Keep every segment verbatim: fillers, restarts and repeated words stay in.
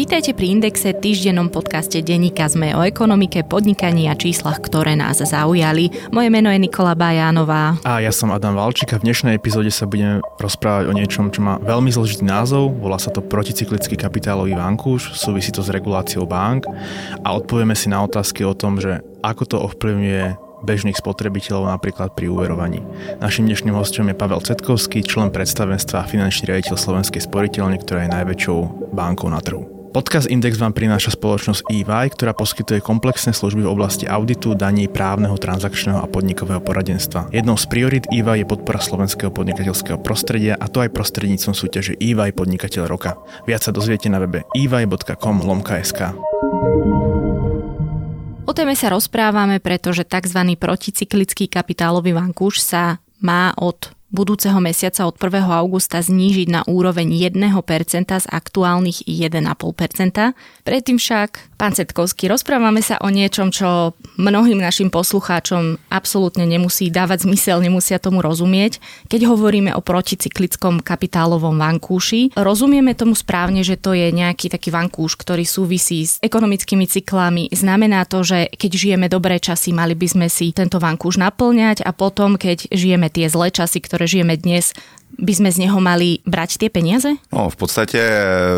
Vítajte pri Indexe, týždennom podcaste denníka SME o ekonomike, podnikaní a číslach, ktoré nás zaujali. Moje meno je Nikola Bajánová. A ja som Adam Valčík a v dnešnej epizóde sa budeme rozprávať o niečom, čo má veľmi zložitý názov. Volá sa to proticyklický kapitálový vankúš, súvisí to s reguláciou bank a odpovieme si na otázky o tom, že ako to ovplyvňuje bežných spotrebiteľov napríklad pri úverovaní. Naším dnešným hosťom je Pavel Cetkovský, člen predstavenstva a finančný riaditeľ Slovenskej sporiteľne, ktorá je najväčšou bankou na trhu. Podcast Index vám prináša spoločnosť é vaj, ktorá poskytuje komplexné služby v oblasti auditu, daní, právneho, transakčného a podnikového poradenstva. Jednou z priorít é vaj je podpora slovenského podnikateľského prostredia, a to aj prostredníctvom súťaže é vaj Podnikateľ roka. Viac sa dozviete na webe e y bodka com lomka es ka. O téme sa rozprávame, pretože tzv. Proticyklický kapitálový vankúš sa má od budúceho mesiaca, od prvého augusta, znížiť na úroveň jedno percento z aktuálnych jeden celá päť percenta. Predtým však, pán Cetkovský, rozprávame sa o niečom, čo mnohým našim poslucháčom absolútne nemusí dávať zmysel, nemusia tomu rozumieť. Keď hovoríme o proticyklickom kapitálovom vankúši, rozumieme tomu správne, že to je nejaký taký vankúš, ktorý súvisí s ekonomickými cyklami. Znamená to, že keď žijeme dobré časy, mali by sme si tento vankúš naplňať a potom, keď žijeme tie zlé časy, ktoré ktoré žijeme dnes, by sme z neho mali brať tie peníze? No, v podstatě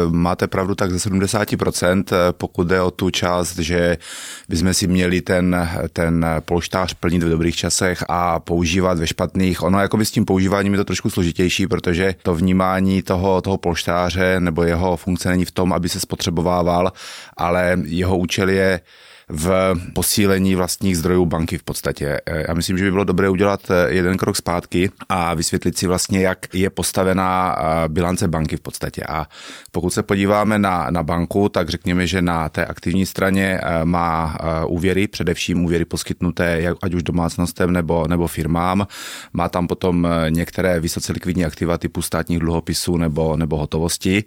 máte pravdu tak ze sedmdesát procent, pokud jde o tu část, že bychom si měli ten, ten polštář plnit v dobrých časech a používat ve špatných. Ono jakoby s tím používáním je to trošku složitější, protože to vnímání toho, toho polštáře nebo jeho funkce není v tom, aby se spotřebovával, ale jeho účel je v posílení vlastních zdrojů banky v podstatě. Já myslím, že by bylo dobré udělat jeden krok zpátky a vysvětlit si vlastně, jak je postavená bilance banky v podstatě. A pokud se podíváme na, na banku, tak řekněme, že na té aktivní straně má úvěry, především úvěry poskytnuté ať už domácnostem nebo, nebo firmám. Má tam potom některé vysoce likvidní aktiva typu státních dluhopisů nebo, nebo hotovosti.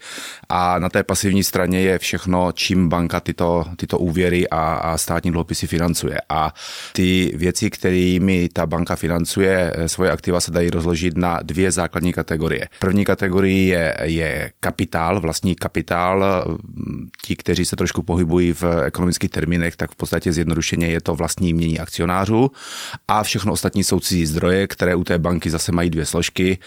A na té pasivní straně je všechno, čím banka tyto, tyto úvěry a a státní dluhopisy financuje. A ty věci, kterými ta banka financuje svoje aktiva, se dají rozložit na dvě základní kategorie. První kategorii je, je kapitál, vlastní kapitál. Ti, kteří se trošku pohybují v ekonomických termínech, tak v podstatě zjednodušeně je to vlastní jmění akcionářů. A všechno ostatní jsou cizí zdroje, které u té banky zase mají dvě složky.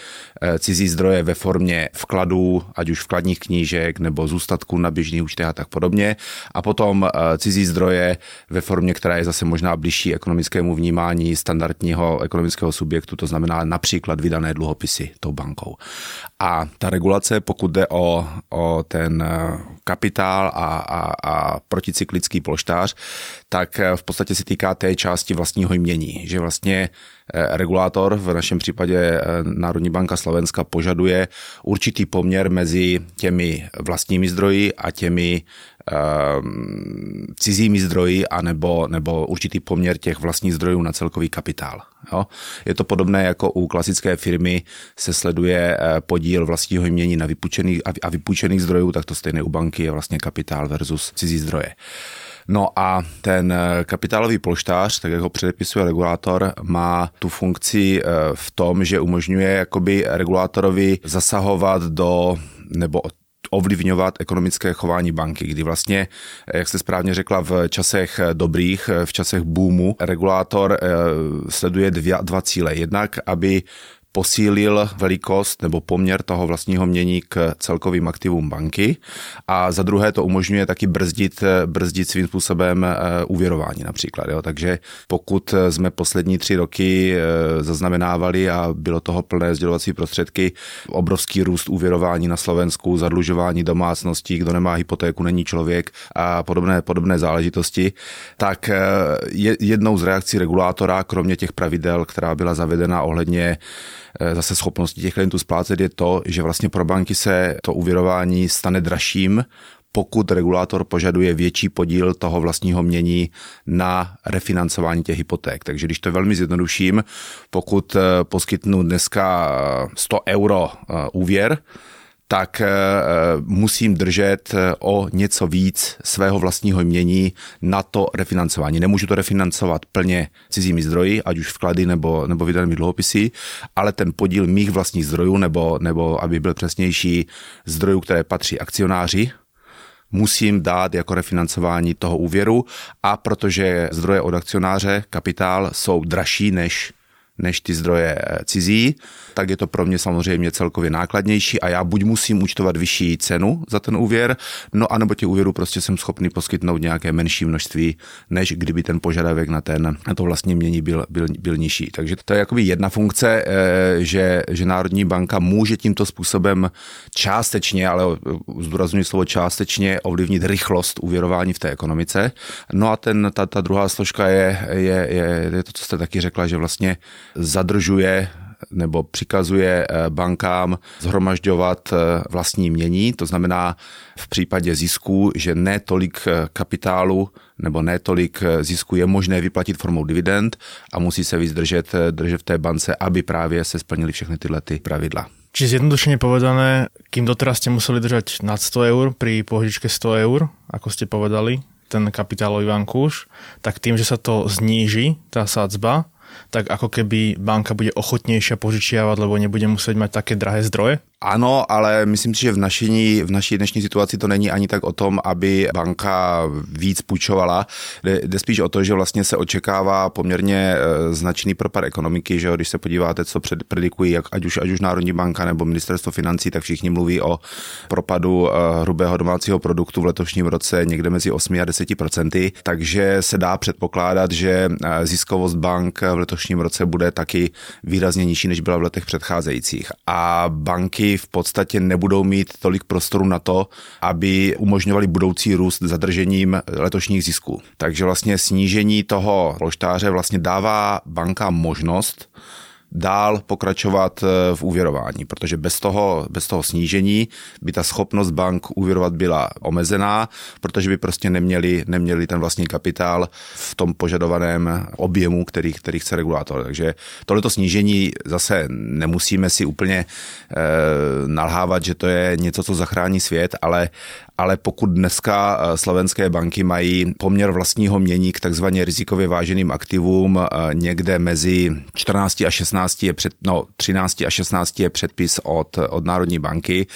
Cizí zdroje ve formě vkladů, ať už vkladních knížek nebo zůstatků na běžných účtech a tak podobně. A potom cizí zdroje ve formě, která je zase možná bližší ekonomickému vnímání standardního ekonomického subjektu, to znamená například vydané dluhopisy tou bankou. A ta regulace, pokud jde o, o ten kapitál a, a, a proticyklický polštář, tak v podstatě se týká té části vlastního jmění, že vlastně regulátor, v našem případě Národní banka Slovenska, požaduje určitý poměr mezi těmi vlastními zdroji a těmi cizími zdroji anebo, nebo určitý poměr těch vlastních zdrojů na celkový kapitál. Jo? Je to podobné, jako u klasické firmy se sleduje podíl vlastního jmění na vypůjčených a vypůjčených zdrojů, tak to stejné u banky je vlastně kapitál versus cizí zdroje. No a ten kapitálový polštář, tak jak ho předepisuje regulátor, má tu funkci v tom, že umožňuje jakoby regulátorovi zasahovat do nebo ovlivňovat ekonomické chování banky, kdy vlastně, jak jste správně řekla, v časech dobrých, v časech boomu, regulátor sleduje dvě, dva cíle. Jednak, aby posílil velikost nebo poměr toho vlastního mění k celkovým aktivům banky a za druhé to umožňuje taky brzdit, brzdit svým způsobem úvěrování například. Jo. Takže pokud jsme poslední tři roky zaznamenávali a bylo toho plné sdělovací prostředky, obrovský růst úvěrování na Slovensku, zadlužování domácností, kdo nemá hypotéku, není člověk a podobné, podobné záležitosti, tak jednou z reakcí regulátora, kromě těch pravidel, která byla zavedena ohledně zase schopnosti těch klientů splácet, je to, že vlastně pro banky se to úvěrování stane dražším, pokud regulátor požaduje větší podíl toho vlastního mění na refinancování těch hypoték. Takže když to velmi zjednoduším, pokud poskytnu dneska sto euro úvěr, tak musím držet o něco víc svého vlastního jmění na to refinancování. Nemůžu to refinancovat plně cizími zdroji, ať už vklady nebo, nebo vydanými dluhopisy, ale ten podíl mých vlastních zdrojů, nebo, nebo aby byl přesnější, zdrojů, které patří akcionáři, musím dát jako refinancování toho úvěru, a protože zdroje od akcionáře, kapitál, jsou dražší než než ty zdroje cizí, tak je to pro mě samozřejmě celkově nákladnější a já buď musím účtovat vyšší cenu za ten úvěr, no anebo těch úvěrů prostě jsem schopný poskytnout nějaké menší množství, než kdyby ten požadavek na, ten, na to vlastní mění byl, byl, byl nižší. Takže to je jakoby jedna funkce, že, že Národní banka může tímto způsobem částečně, ale zdůrazňuji slovo částečně, ovlivnit rychlost úvěrování v té ekonomice. No a ten, ta, ta druhá složka je, je, je, je to, co jste taky řekla, že vlastně zadržuje nebo přikazuje bankám zhromažďovat vlastní mění, to znamená v případě zisků, že ne tolik kapitálu nebo ne tolik zisku je možné vyplatit formou dividend a musí se víc držet, držet v té bance, aby právě se splnily všechny tyhle ty pravidla. Čiže zjednodušene povedané, kým doteraz ste museli držať nad sto eur pri požičke sto eur, ako ste povedali, ten kapitálový vankúš, tak tým, že sa to zníži, tá sadzba, tak ako keby banka bude ochotnejšia požičiavať, lebo nebude musieť mať také drahé zdroje? Ano, ale myslím si, že v naší, v naší dnešní situaci to není ani tak o tom, aby banka víc půjčovala. Jde spíš o to, že vlastně se očekává poměrně značný propad ekonomiky, že jo? Když se podíváte, co predikují, ať už, ať už Národní banka nebo ministerstvo financí, tak všichni mluví o propadu hrubého domácího produktu v letošním roce někde mezi osm a deset procenty, takže se dá předpokládat, že ziskovost bank v letošním roce bude taky výrazně nižší, než byla v letech předcházejících. A banky v podstatě nebudou mít tolik prostoru na to, aby umožňovali budoucí růst zadržením letošních zisků. Takže vlastně snížení toho polštáře vlastně dává bankám možnost dál pokračovat v úvěrování, protože bez toho, bez toho snížení by ta schopnost bank úvěrovat byla omezená, protože by prostě neměli, neměli ten vlastní kapitál v tom požadovaném objemu, který, který chce regulátor. Takže tohleto snížení zase nemusíme si úplně e, nalhávat, že to je něco, co zachrání svět, ale, ale pokud dneska slovenské banky mají poměr vlastního mění k takzvaně rizikově váženým aktivům někde mezi čtrnáct a šestnáct, je před, no, třináct a šestnáct je předpis od, od Národní banky,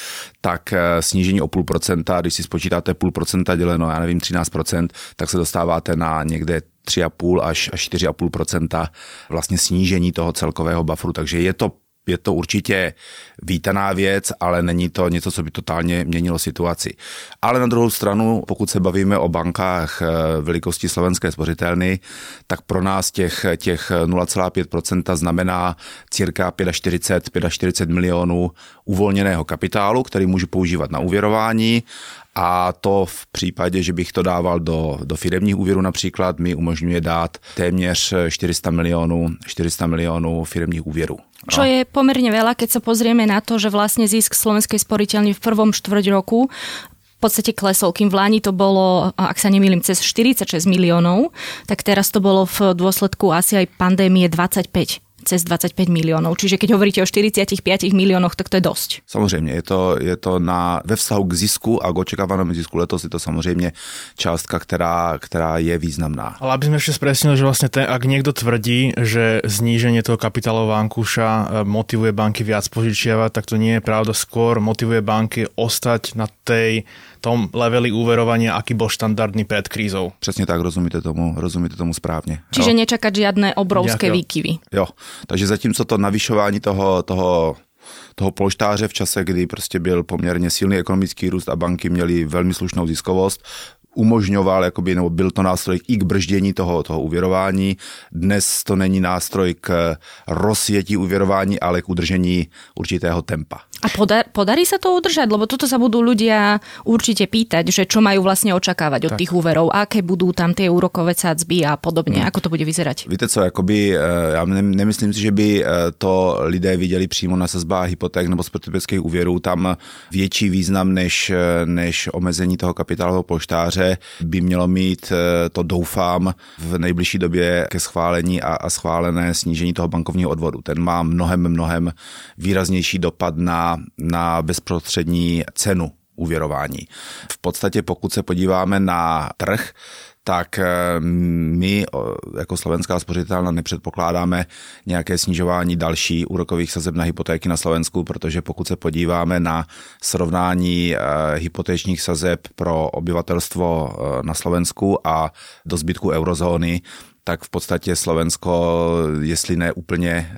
tak snížení o půl procenta, když si spočítáte půl procenta děleno, já nevím, třináct procent, tak se dostáváte na někde tři a půl až čtyři a půl procenta vlastně snížení toho celkového bufferu, takže je to Je to určitě vítaná věc, ale není to něco, co by totálně měnilo situaci. Ale na druhou stranu, pokud se bavíme o bankách velikosti Slovenské spořitelny, tak pro nás těch, těch nula celá pět procenta znamená cirka čtyřicet pět milionů uvolněného kapitálu, který můžu používat na úvěrování. A to v případě, že bych to dával do, do firemních úvěrů například, mi umožňuje dát téměř čtyři sta milionů firemních úvěrů. No. Čo je pomerne veľa, keď sa pozrieme na to, že vlastne zisk Slovenskej sporiteľne v prvom štvrť roku v podstate klesol. Kým v Lani to bolo, ak sa nemýlim, cez štyridsaťšesť miliónov, tak teraz to bolo v dôsledku asi aj pandémie dvadsaťpäť. Cez dvadsaťpäť miliónov. Čiže keď hovoríte o štyridsiatich piatich miliónoch, tak to je dosť. Samozřejmě, je to, je to na, ve vztahu k zisku a k očekávanému zisku letos je to samozřejmě částka, která, která je významná. Ale aby sme ešte spresnili, že vlastne ten, ak niekto tvrdí, že zníženie toho kapitálového vankúša motivuje banky viac požičiavať, tak to nie je pravda. Skôr motivuje banky ostať na tej tom leveli úverovania, aký bol štandardný pred krízou. Přesně tak, rozumíte tomu, rozumíte tomu správně. Čiže jo? Nečakať žiadne obrovské Ďak, jo. výkyvy. Jo. Takže zatímco to navyšování toho, toho, toho polštáře v čase, kdy prostě byl poměrně silný ekonomický růst a banky měly velmi slušnou ziskovost, umožňoval, jakoby, nebo byl to nástroj i k brždění toho, toho uvěrování. Dnes to není nástroj k rozsvětí uvěrování, ale k udržení určitého tempa. A podar, podarí sa to udržať? Lebo toto sa budú ľudia určite pýtať, že čo majú vlastne očakávať od tak. Tých úverov, aké budú tam tie úrokové sadzby a podobne, hmm. ako to bude vyzerať? Víte co, jakoby, ja nemyslím si, že by to lidé viděli přímo na sazbách hypoték nebo spotřebitelských úvěrů. Tam větší význam než, než omezení toho kapitálového polštáře by mělo mít, to doufám, v nejbližší době ke schválení a, a schválené snížení toho bankovního odvodu. Ten má mnohem, mnohem výraznější dopad na na bezprostřední cenu úvěrování. V podstatě, pokud se podíváme na trh, tak my jako Slovenská spořitelna nepředpokládáme nějaké snižování další úrokových sazeb na hypotéky na Slovensku, protože pokud se podíváme na srovnání hypotéčních sazeb pro obyvatelstvo na Slovensku a do zbytku eurozóny, tak v podstatě Slovensko, jestli ne úplně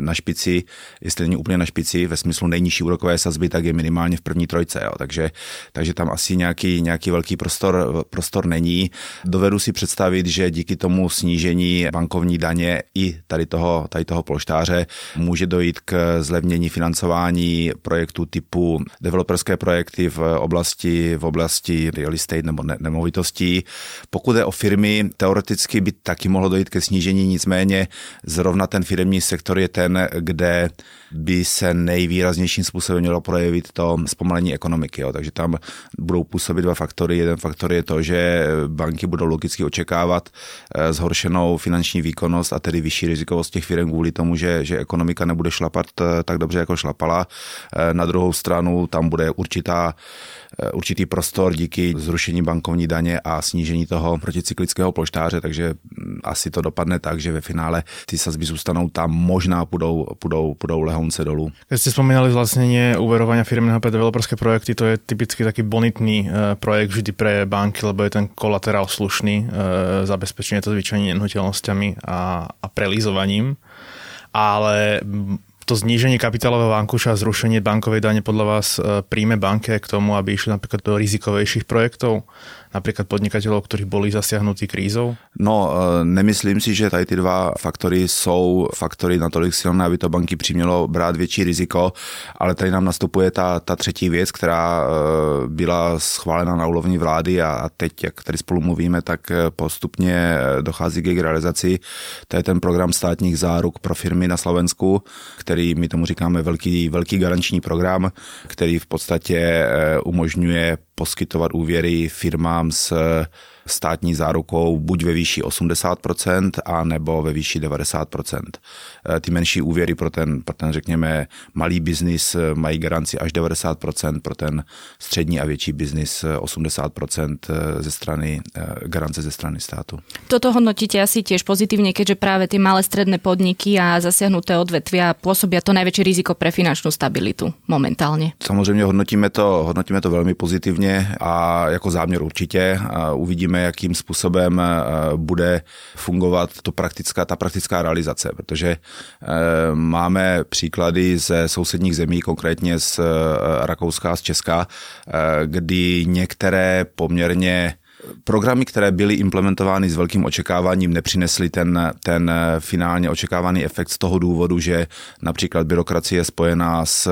na špici, jestli není úplně na špici ve smyslu nejnižší úrokové sazby, tak je minimálně v první trojce. Jo. Takže, takže tam asi nějaký, nějaký velký prostor, prostor není. Dovedu si představit, že díky tomu snížení bankovní daně i tady toho, tady toho polštáře může dojít k zlevnění financování projektů typu developerské projekty v oblasti, v oblasti real estate nebo ne, nemovitostí. Pokud je o firmy, teoreticky by taky mohlo dojít ke snížení, nicméně zrovna ten firemní sektor je ten, kde by se nejvýraznějším způsobem mělo projevit to zpomalení ekonomiky. Jo. Takže tam budou působit dva faktory. Jeden faktor je to, že banky budou logicky očekávat zhoršenou finanční výkonnost a tedy vyšší rizikovost těch firem kvůli tomu, že, že ekonomika nebude šlapat tak dobře, jako šlapala. Na druhou stranu tam bude určitá, určitý prostor díky zrušení bankovní daně a snížení toho proticyklického polštáře, takže asi to dopadne tak, že ve finále ty sazby zůstanou tam, možná půjdou, půjdou, půjdou lehonce dolů. Když jste vzpomínali vlastnenie uverovania firmného pre developerské projekty, to je typicky taký bonitný projekt vždy pre banky, lebo je ten kolaterál slušný, zabezpečenie to zvyčajne nehnuteľnosťami a, a prelízovaním, ale to zníženie kapitálového vankuša a zrušenie bankovej dane podľa vás príjme banke k tomu, aby išli napríklad do rizikovejších projektov, napríklad podnikateľov, ktorí boli zasiahnutí krízou? No, nemyslím si, že tady ty dva faktory jsou faktory natolik silné, aby to banky přimělo brát větší riziko, ale tady nám nastupuje ta, ta třetí věc, která byla schválena na úrovni vlády a teď, jak tady spolu mluvíme, tak postupně dochází k jejich realizaci. To je ten program státních záruk pro firmy na Slovensku, který my tomu říkáme velký, velký garanční program, který v podstatě umožňuje poskytovat úvěry firmám s státní zárukou buď ve výši osmdesát procent a nebo ve výši devadesát procent. Ty menší úvěry pro ten, pro ten řekněme, malý biznis mají garanci až devadesát procent, pro ten střední a větší biznis osmdesát procent ze strany, garance ze strany státu. Toto hodnotíte asi tiež pozitívne, keďže práve tie malé stredné podniky a zasiahnuté odvetvia pôsobia to najväčšie riziko pre finančnú stabilitu momentálne. Samozrejme hodnotíme to, hodnotíme to veľmi pozitívne a jako záměr určitě. A uvidíme, jakým způsobem bude fungovat to praktická, ta praktická realizace, protože máme příklady ze sousedních zemí, konkrétně z Rakouska a z Česka, kdy některé poměrně programy, které byly implementovány s velkým očekáváním, nepřinesly ten, ten finálně očekávaný efekt z toho důvodu, že například byrokracie spojená s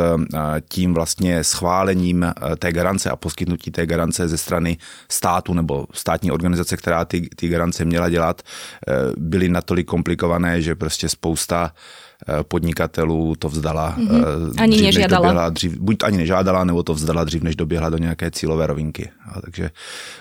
tím vlastně schválením té garance a poskytnutí té garance ze strany státu nebo státní organizace, která ty, ty garance měla dělat, byly natolik komplikované, že prostě spousta podnikatelů to vzdala mm-hmm. dřív, ani než doběhla, dřív, buď ani nežádala, nebo to vzdala dřív, než doběhla do nějaké cílové rovinky. A takže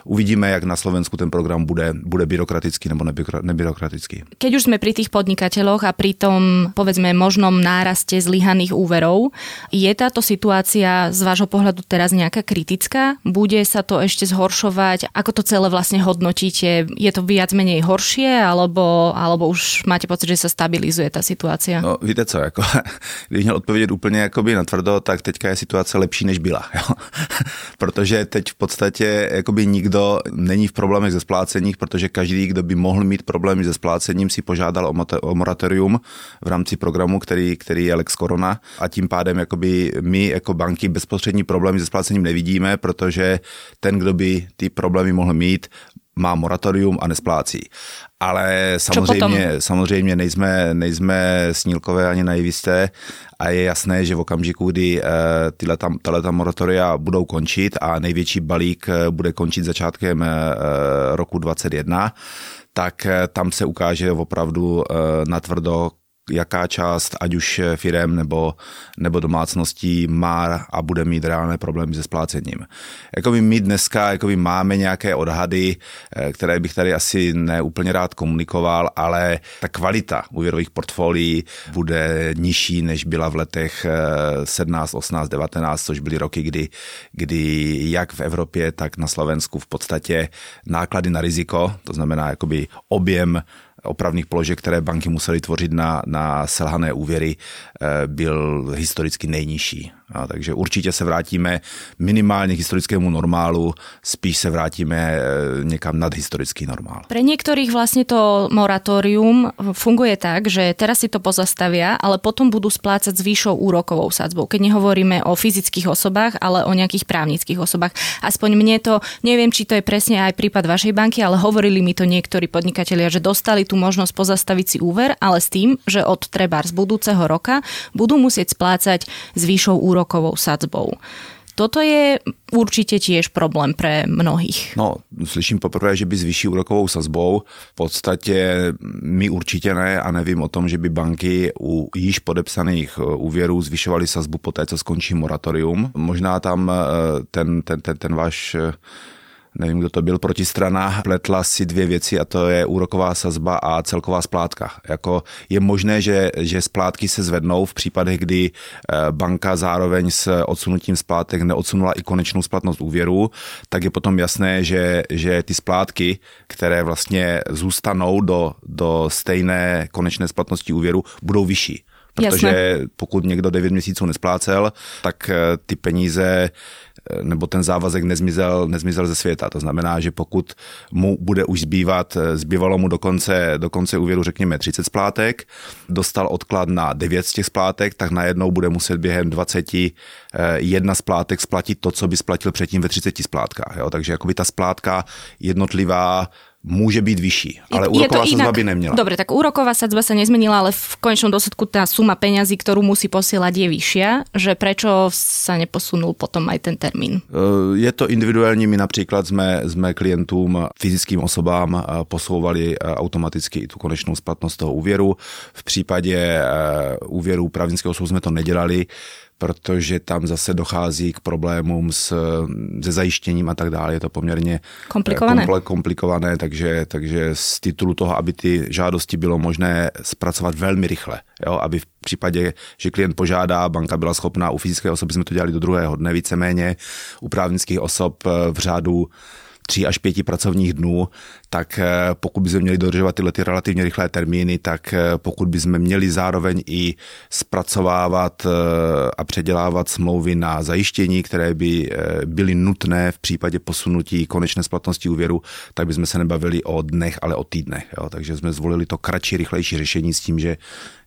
uvidíme, jak na Slovensku ten program bude, bude byrokratický nebo nebyrokratický. Keď už sme pri tých podnikateľoch a pri tom, povedzme, možnom náraste zlyhaných úverov, je táto situácia z vášho pohľadu teraz nejaká kritická? Bude sa to ešte zhoršovať? Ako to celé vlastne hodnotíte? Je to viac menej horšie, alebo, alebo už máte pocit, že sa stabilizuje tá situácia? No, víte co, jako, když měl odpovědět úplně jakoby natvrdo, tak teďka je situace lepší, než byla. Jo? Protože teď v podstatě jakoby nikdo není v problémech ze spláceních, protože každý, kdo by mohl mít problémy se splácením, si požádal o moratorium v rámci programu, který, který je Lex Korona. A tím pádem jakoby my jako banky bezprostřední problémy se splácením nevidíme, protože ten, kdo by ty problémy mohl mít, má moratorium a nesplácí. Ale samozřejmě, samozřejmě nejsme, nejsme snílkové ani naivisté a je jasné, že v okamžiku, kdy tyhle tam, tato moratoria budou končit a největší balík bude končit začátkem roku dvacet jedna, tak tam se ukáže opravdu natvrdo, jaká část, ať už firem nebo, nebo domácností, má a bude mít reálné problémy se splácením. Jakoby my dneska jakoby máme nějaké odhady, které bych tady asi neúplně rád komunikoval, ale ta kvalita úvěrových portfolií bude nižší, než byla v letech sedmnáct, osmnáct, devatenáct, což byly roky, kdy, kdy jak v Evropě, tak na Slovensku v podstatě náklady na riziko, to znamená jakoby objem opravných položek, které banky musely tvořit na, na selhané úvěry, byl historicky nejnižší. A takže určitě se vrátíme minimálně k historickému normálu, spíš se vrátíme někam nad historický normál. Pre niektorých vlastne to moratórium funguje tak, že teraz si to pozastavia, ale potom budú splácať s vyššou úrokovou sadzbou. Keď nehovoríme o fyzických osobách, ale o nejakých právnických osobách. Aspoň mne to, neviem, či to je presne aj prípad vašej banky, ale hovorili mi to niektorí podnikatelia, že dostali tú možnosť pozastaviť si úver, ale s tým, že od trebárs budúceho roka budú musieť splácať s vyššou úrokovou rokovou sadzbou. Toto je určite tiež problém pre mnohých. No, slyším poprvé, že by s vyšší úrokovou sazbou. V podstatě my určitě ne a nevím o tom, že by banky u již podepsaných úvěrů zvyšovaly sazbu po té, co skončí moratorium. Možná tam ten, ten, ten, ten váš, nevím, kdo to byl, protistrana, pletla si dvě věci a to je úroková sazba a celková splátka. Jako je možné, že, že splátky se zvednou v případech, kdy banka zároveň s odsunutím splátek neodsunula i konečnou splatnost úvěru, tak je potom jasné, že, že ty splátky, které vlastně zůstanou do, do stejné konečné splatnosti úvěru, budou vyšší. Protože jasné, pokud někdo devět měsíců nesplácel, tak ty peníze nebo ten závazek nezmizel, nezmizel ze světa. To znamená, že pokud mu bude už zbývat, zbývalo mu do konce, do konce úvěru, řekněme, třicet splátek, dostal odklad na devět z těch splátek, tak najednou bude muset během dvacet jedna splátek splatit to, co by splatil předtím ve třiceti splátkách. Jo? Takže jakoby ta splátka jednotlivá môže byť vyšší, ale je, úroková je sadzba by neměla. Dobre, tak úroková sadzba sa nezmenila, ale v konečnom dôsledku tá suma peňazí, ktorú musí posielať, je vyššia, že prečo sa neposunul potom aj ten termín? Je to individuálne, my napríklad sme, sme klientům, fyzickým osobám posouvali automaticky i tú konečnou splatnost toho úvěru. V případě úvěru právnického osobu sme to nedělali, protože tam zase dochází k problémům s, se zajištěním a tak dále. Je to poměrně komplikované, komplikované takže, takže z titulu toho, aby ty žádosti bylo možné zpracovat velmi rychle, jo, aby v případě, že klient požádá, banka byla schopná, u fyzické osoby jsme to dělali do druhého dne víceméně, u právnických osob v řádu tří až pěti pracovních dnů, tak pokud bychom měli dodržovat tyhle ty relativně rychlé termíny, tak pokud bychom měli zároveň i zpracovávat a předělávat smlouvy na zajištění, které by byly nutné v případě posunutí konečné splatnosti úvěru, tak bychom se nebavili o dnech, ale o týdnech. Jo? Takže jsme zvolili to kratší, rychlejší řešení s tím, že,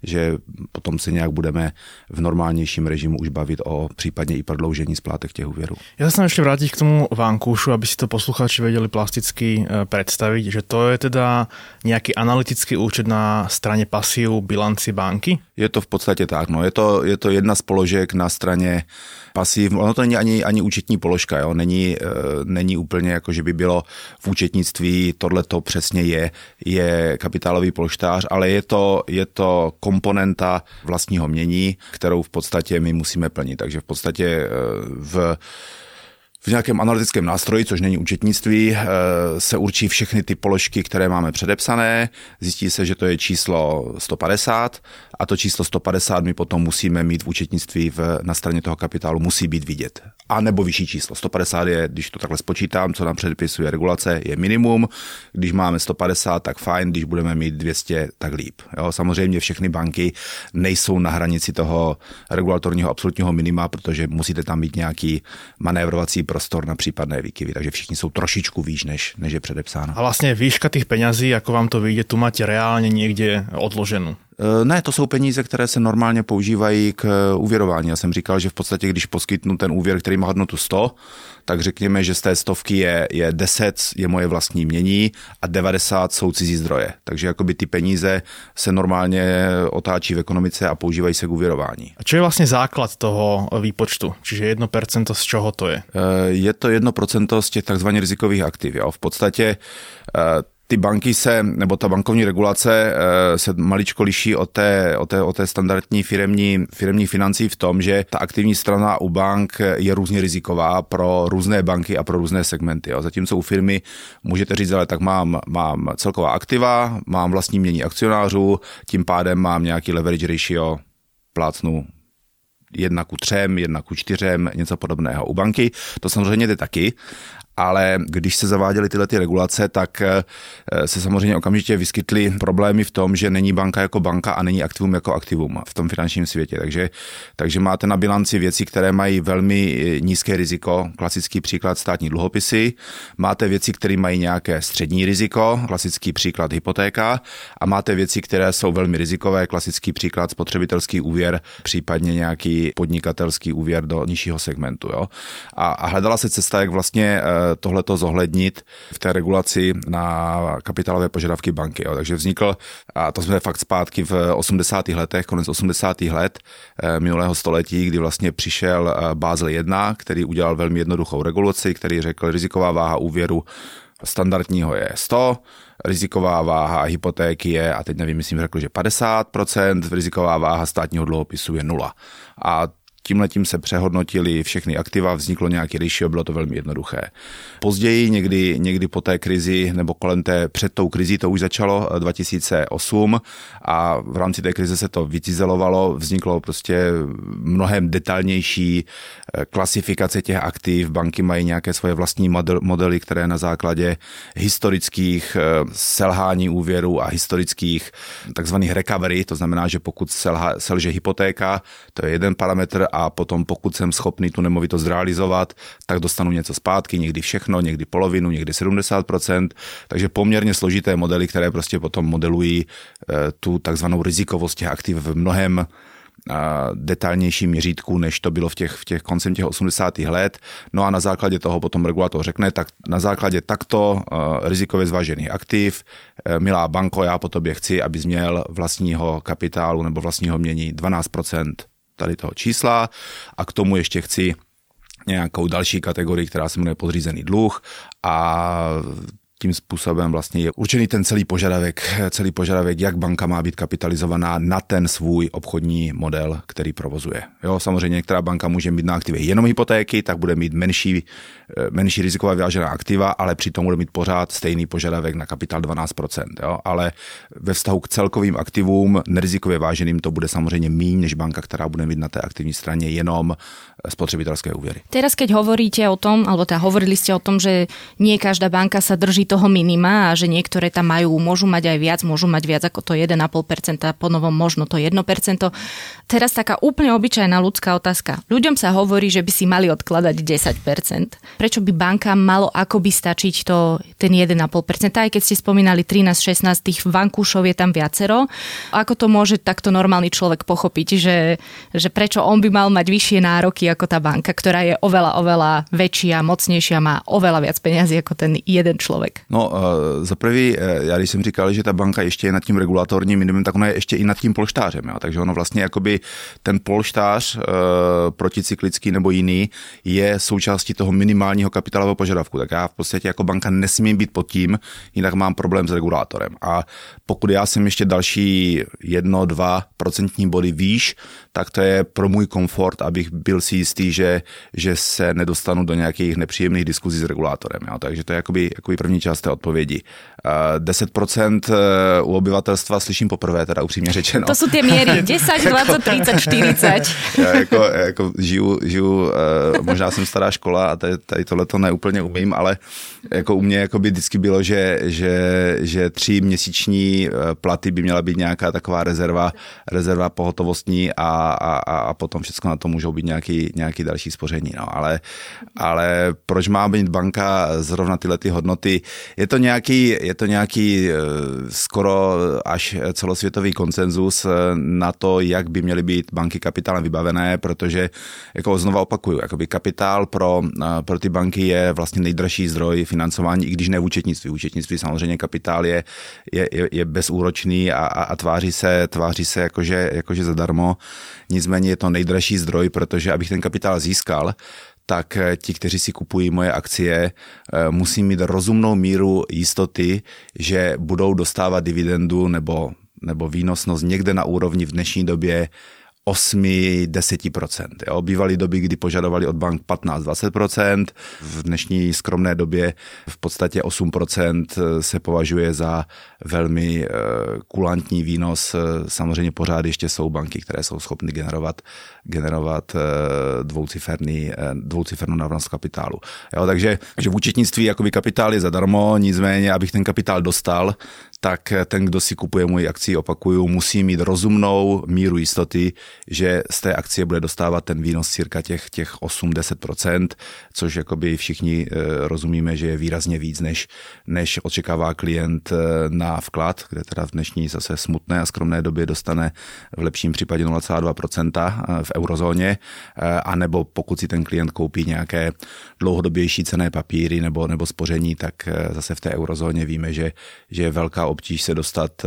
že potom se nějak budeme v normálnějším režimu už bavit o případně i prodloužení splátek těch úvěrů. Já se ještě vrátím k tomu vankoušu, aby si to posluchači či vedeli plasticky predstaviť, že to je teda nejaký analytický účet na strane pasív bilanci banky? Je to v podstate tak, no. Je to, je to jedna z položek na strane pasív. Ono to není ani, ani účetní položka, jo. Není, e, není úplně jako, že by bylo v účetnictví, tohle to přesně je, je kapitálový polštář, ale je to, je to komponenta vlastního mění, kterou v podstatě my musíme plnit. Takže v podstatě e, v V nějakém analytickém nástroji, což není účetnictví, se určí všechny ty položky, které máme předepsané. Zjistí se, že to je číslo sto padesát a to číslo sto padesát my potom musíme mít v účetnictví v, na straně toho kapitálu, musí být vidět. A nebo vyšší číslo. sto padesát je, když to takhle spočítám, co nám předpisuje regulace, je minimum. Když máme sto padesát, tak fajn, když budeme mít dvě stě, tak líp. Jo? Samozřejmě všechny banky nejsou na hranici toho regulatorního absolutního minima, protože musíte tam mít nějaký manévrovací prostor na případné výkyvy, takže všichni jsou trošičku výš, než, než je předepsáno. A vlastně výška těch penězí, jako vám to vyjde, tu máte reálně někde odloženou? Ne, to jsou peníze, které se normálně používají k úvěrování. Já jsem říkal, že v podstatě, když poskytnu ten úvěr, který má hodnotu sto, tak řekněme, že z té stovky je, je deset, je moje vlastní mění a devadesát jsou cizí zdroje. Takže jakoby ty peníze se normálně otáčí v ekonomice a používají se k úvěrování. A čo je vlastně základ toho výpočtu? Čiže jedno percento z čoho to je? Je to jedno procento z těch takzvaných rizikových aktiv. Jo? V podstatě ty banky se, nebo ta bankovní regulace se maličko liší od té, od té, od té standardní firemní, firemní financí v tom, že ta aktivní strana u bank je různě riziková pro různé banky a pro různé segmenty. Jo. Zatímco u firmy můžete říct, ale tak mám, mám celková aktiva, mám vlastní mění akcionářů, tím pádem mám nějaký leverage ratio, plácnu jedna ku třem, jedna ku čtyřem, něco podobného. U banky to samozřejmě jde taky, ale když se zaváděly tyhle ty regulace, tak se samozřejmě okamžitě vyskytly problémy v tom, že není banka jako banka a není aktivum jako aktivum v tom finančním světě. Takže, takže máte na bilanci věci, které mají velmi nízké riziko, klasický příklad státní dluhopisy, máte věci, které mají nějaké střední riziko, klasický příklad hypotéka a máte věci, které jsou velmi rizikové, klasický příklad spotřebitelský úvěr, případně nějaký podnikatelský úvěr do nižšího segmentu. Jo? A, a hledala se cesta, jak vlastně tohleto zohlednit v té regulaci na kapitálové požadavky banky. Jo. Takže vznikl, a to jsme fakt zpátky v osmdesátých letech, konec osmdesátých let minulého století, kdy vlastně přišel Basel jedna, který udělal velmi jednoduchou regulaci, který řekl, riziková váha úvěru standardního je sto, riziková váha hypotéky je, a teď nevím, myslím, řekl, že padesát procent, riziková váha státního dluhopisu je nula. A tímhletím se přehodnotili všechny aktiva, vzniklo nějaký ratio, bylo to velmi jednoduché. Později, někdy, někdy po té krizi, nebo kolem té, před tou krizi, to už začalo dva tisíce osm a v rámci té krize se to vycizelovalo, vzniklo prostě mnohem detailnější klasifikace těch aktiv, banky mají nějaké svoje vlastní modely, které na základě historických selhání úvěru a historických takzvaných recovery, to znamená, že pokud selha, selže hypotéka, to je jeden parametr, a potom pokud jsem schopný tu nemovitost realizovat, tak dostanu něco zpátky, někdy všechno, někdy polovinu, někdy sedmdesát procent, takže poměrně složité modely, které prostě potom modelují tu takzvanou rizikovost těch aktiv v mnohem detailnějším měřítku, než to bylo v těch, v těch koncem těch osmdesátých let. No a na základě toho potom regulátor řekne, tak na základě takto rizikově zvážených aktiv, milá banko, já po tobě chci, abys měl vlastního kapitálu nebo vlastního mění dvanáct procent tady toho čísla a k tomu ještě chci nějakou další kategorii, která se jmenuje podřízený dluh a tím způsobem vlastně je určený ten celý požadavek, celý požadavek, jak banka má být kapitalizovaná na ten svůj obchodní model, který provozuje. Jo, samozřejmě některá banka může mít na aktivě jenom hypotéky, tak bude mít menší, menší riziková vyvážená aktiva, ale přitom bude mít pořád stejný požadavek na kapitál dvanáct procent. Jo, ale ve vztahu k celkovým aktivům, nerizikově váženým, to bude samozřejmě míň než banka, která bude mít na té aktivní straně jenom spotřebitelské úvěry. Teraz, keď hovoríte o tom, alebo teda hovorili ste o tom, že nie každá banka sa drží toho minima a že niektoré tam majú, môžu mať aj viac, môžu mať viac ako to jeden a pol percenta, po novom možno to jedno percento. Teraz taká úplne obyčajná ľudská otázka. Ľuďom sa hovorí, že by si mali odkladať desať percent. Prečo by banka malo akoby stačiť to, ten jeden a pol percent? Aj keď ste spomínali trinásť šestnásť, tých vankúšov je tam viacero. Ako to môže takto normálny človek pochopiť, že, že prečo on by mal mať vyššie nároky ako tá banka, ktorá je oveľa, oveľa väčšia, mocnejšia, má oveľa viac peňazí ako ten jeden člověk? No, za prvý, já když jsem říkal, že ta banka ještě je nad tím regulatorním minimem, tak ona je ještě i nad tím polštářem. Jo? Takže ono vlastně jakoby ten polštář e, proticyklický nebo jiný je součástí toho minimálního kapitálového požadavku. Tak já v podstatě jako banka nesmím být pod tím, jinak mám problém s regulátorem. A pokud já jsem ještě další jedno, dva procentní body výš, tak to je pro můj komfort, abych byl si jistý, že, že se nedostanu do nějakých nepříjemných diskuzí s regulátorem. Jo? Takže to je jakoby, jakoby první část té odpovědi. deset procent u obyvatelstva slyším poprvé, teda upřímně řečeno. To jsou ty měry, deset, dvacet, třicet, čtyřicet. jako, jako žiju, žiju, možná jsem stará škola a tady, tady tohleto neúplně umím, ale jako u mě jako by vždycky bylo, že, že, že tři měsíční platy by měla být nějaká taková rezerva, rezerva pohotovostní a A, a, a potom všechno na to můžou být nějaký, nějaký další spoření. No. Ale, ale proč má být banka zrovna tyhle ty hodnoty? Je to nějaký, je to nějaký skoro až celosvětový konsenzus na to, jak by měly být banky kapitálem vybavené, protože, jako znova opakuju, jakoby kapitál pro, pro ty banky je vlastně nejdražší zdroj financování, i když ne v účetnictví. V účetnictví samozřejmě kapitál je, je, je bezúročný a, a, a tváří se, tváří se jakože, jakože zadarmo. Nicméně je to nejdražší zdroj, protože abych ten kapitál získal, tak ti, kteří si kupují moje akcie, musí mít rozumnou míru jistoty, že budou dostávat dividendu nebo, nebo výnosnost někde na úrovni v dnešní době osm až deset procent. Jo? Bývaly doby, kdy požadovali od bank patnáct až dvacet procent, v dnešní skromné době v podstatě osm procent se považuje za velmi kulantní výnos. Samozřejmě pořád ještě jsou banky, které jsou schopny generovat, generovat dvouciferný, dvoucifernou návratnost kapitálu. Jo? Takže že v účetnictví jakoby kapitál je zadarmo, nicméně, abych ten kapitál dostal, tak ten, kdo si kupuje moji akcii, opakuju, musí mít rozumnou míru jistoty, že z té akcie bude dostávat ten výnos cirka těch, těch osm až deset procent, což jakoby všichni rozumíme, že je výrazně víc, než, než očekává klient na vklad, kde teda v dnešní zase smutné a skromné době dostane v lepším případě nula celá dva procenta v eurozóně, anebo pokud si ten klient koupí nějaké dlouhodobější cenné papíry nebo, nebo spoření, tak zase v té eurozóně víme, že, že je velká obtíž se dostat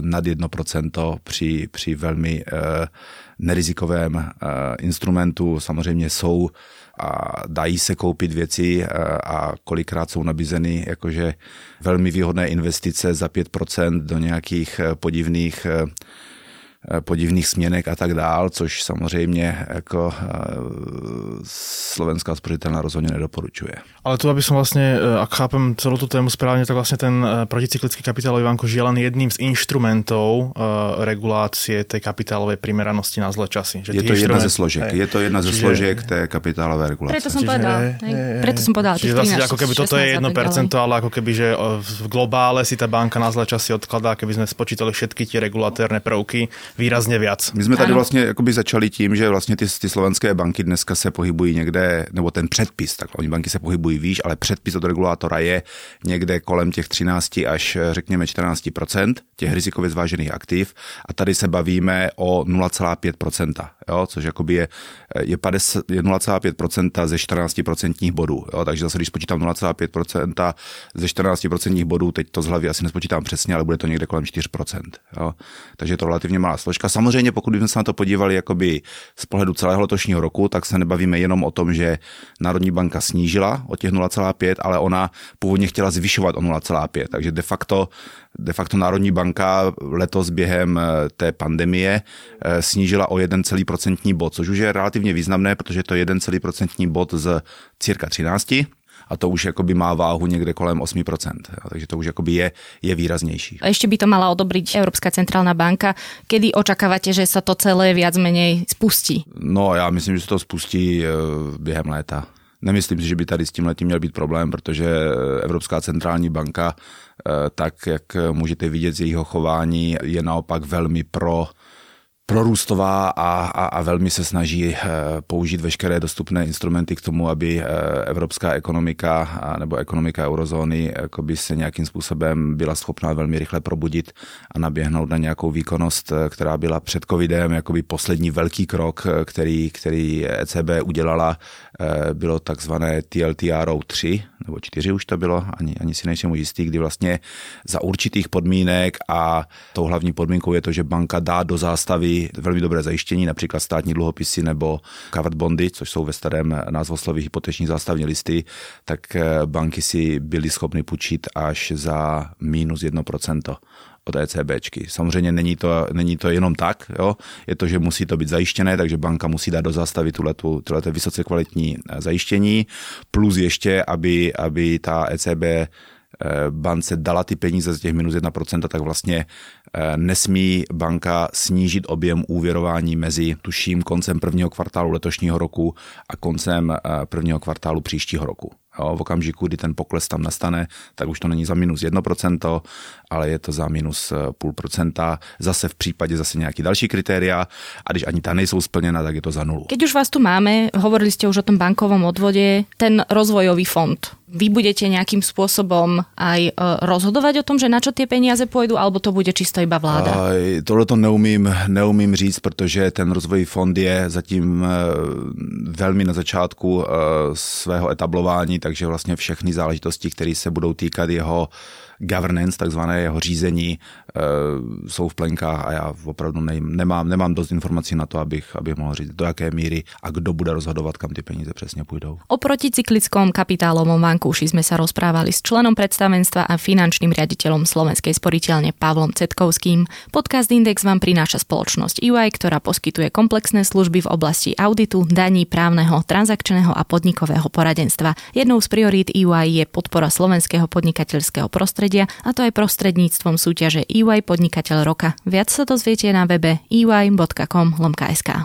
nad jedno procento při, při velmi nerizikovém instrumentu. Samozřejmě jsou a dají se koupit věci a kolikrát jsou nabízeny jakože velmi výhodné investice za pět procent do nějakých podivných podivných směnek a tak dál, což samozřejmě jako Slovenská sporiteľňa rozhodně nedoporučuje. Ale tu, aby som vlastne, ak chápem celú tú tému správne, tak vlastne ten proticyklický kapitálový banko je len jedným z inštrumentov regulácie tej kapitálovej primeranosti na zlé časy. Že je, to inštrument... jedna ze složiek, je to jedna ze čiže... složiek tej kapitálové regulácie. Preto som povedal. Preto som povedal. Čiže vlastne, ako keby toto je jedno percento, ale ako keby, že v globále si tá banka na zlé časy odkladá, keby sme spočítali všetky tie regulatérne prvky, výrazně viac. My jsme tady vlastně jakoby začali tím, že vlastně ty, ty slovenské banky dneska se pohybují někde, nebo ten předpis, tak oni banky se pohybují výš, ale předpis od regulátora je někde kolem těch třináct až řekněme čtrnáct procent těch rizikově zvážených aktiv a tady se bavíme o nula celá pět procenta, jo, což jakoby je, je, je nula celá pět procenta ze čtrnáct procent bodů, jo, takže zase když spočítám nula celá pět procenta ze čtrnáct procent bodů, teď to z hlavy asi nespočítám přesně, ale bude to někde kolem čtyři procenta, jo, takže je to relativně malá složka. Samozřejmě, pokud bychom se na to podívali jakoby z pohledu celého letošního roku, tak se nebavíme jenom o tom, že Národní banka snížila o těch nula celá pět, ale ona původně chtěla zvyšovat o nula celá pět. Takže de facto, de facto Národní banka letos během té pandemie snížila o jeden celý procentní bod, což už je relativně významné, protože to je jeden celý procentní bod z cirka třinácti. A to už jakoby má váhu někde kolem osm procent. Takže to už jakoby je, je výraznější. A ještě by to mala odobriť Evropská centrální banka. Kedy očakávate, že se to celé viac menej spustí? No, já myslím, že se to spustí během léta. Nemyslím si, že by tady s tímhletím měl být problém, protože Evropská centrální banka, tak jak můžete vidět z jejího chování, je naopak velmi pro prorůstová a, a, a velmi se snaží použít veškeré dostupné instrumenty k tomu, aby evropská ekonomika nebo ekonomika eurozóny jakoby se nějakým způsobem byla schopná velmi rychle probudit a naběhnout na nějakou výkonnost, která byla před covidem, jakoby poslední velký krok, který, který E C B udělala, bylo takzvané T L T R O tři, nebo čtyři už to bylo, ani, ani si nejsem jistý, kdy vlastně za určitých podmínek a tou hlavní podmínkou je to, že banka dá do zástavy velmi dobré zajištění, například státní dluhopisy nebo covered bondy, což jsou ve starém názvosloví hypoteční zástavní listy, tak banky si byly schopny půjčit až za minus jedno procento od ECBčky. Samozřejmě není to, není to jenom tak, jo? Je to, že musí to být zajištěné, takže banka musí dát do zástavy tuhletu, tuhletu vysoce kvalitní zajištění, plus ještě, aby, aby ta E C B bance dala ty peníze z těch minus jedno procento, tak vlastně nesmí banka snížit objem úvěrování mezi tuším koncem prvního kvartálu letošního roku a koncem prvního kvartálu příštího roku. Jo, v okamžiku, kdy ten pokles tam nastane, tak už to není za minus jedno procento, ale je to za minus půl procenta. Zase v případě zase nějaký další kritéria a když ani ta nejsou splněna, tak je to za nulu. Keď už vás tu máme, hovorili ste už o tom bankovom odvode, ten rozvojový fond. Vy budete nejakým spôsobom aj rozhodovať o tom, že na čo tie peniaze pôjdu, alebo to bude čisto iba vláda? Tohle to neumím, neumím říct, protože ten rozvojový fond je zatím velmi na začátku svého etablování, takže vlastně všechny záležitosti, které se budou týkat jeho governance, takzvané jeho řízení, jsou v plenkách a já opravdu ne, nemám, nemám dost informací na to, abych, abych mohl říct, do jaké míry a kdo bude rozhodovat, kam ty peníze přesně půjdou. O proticyklickom kapitálovom vankúši sme sa rozprávali s členom predstavenstva a finančným riaditeľom Slovenskej sporiteľne Pavlom Cetkovským. Podcast Index vám prináša spoločnosť E Y, ktorá poskytuje komplexné služby v oblasti auditu, daní, právneho, transakčného a podnikového poradenstva. Jednou z priorít E Y je podpora slovenského podnikateľského prostredia, a to aj prostredníctvom súťaže E Y Podnikateľ roka. Viac sa dozviete na webe e y bodka com lomka es ká.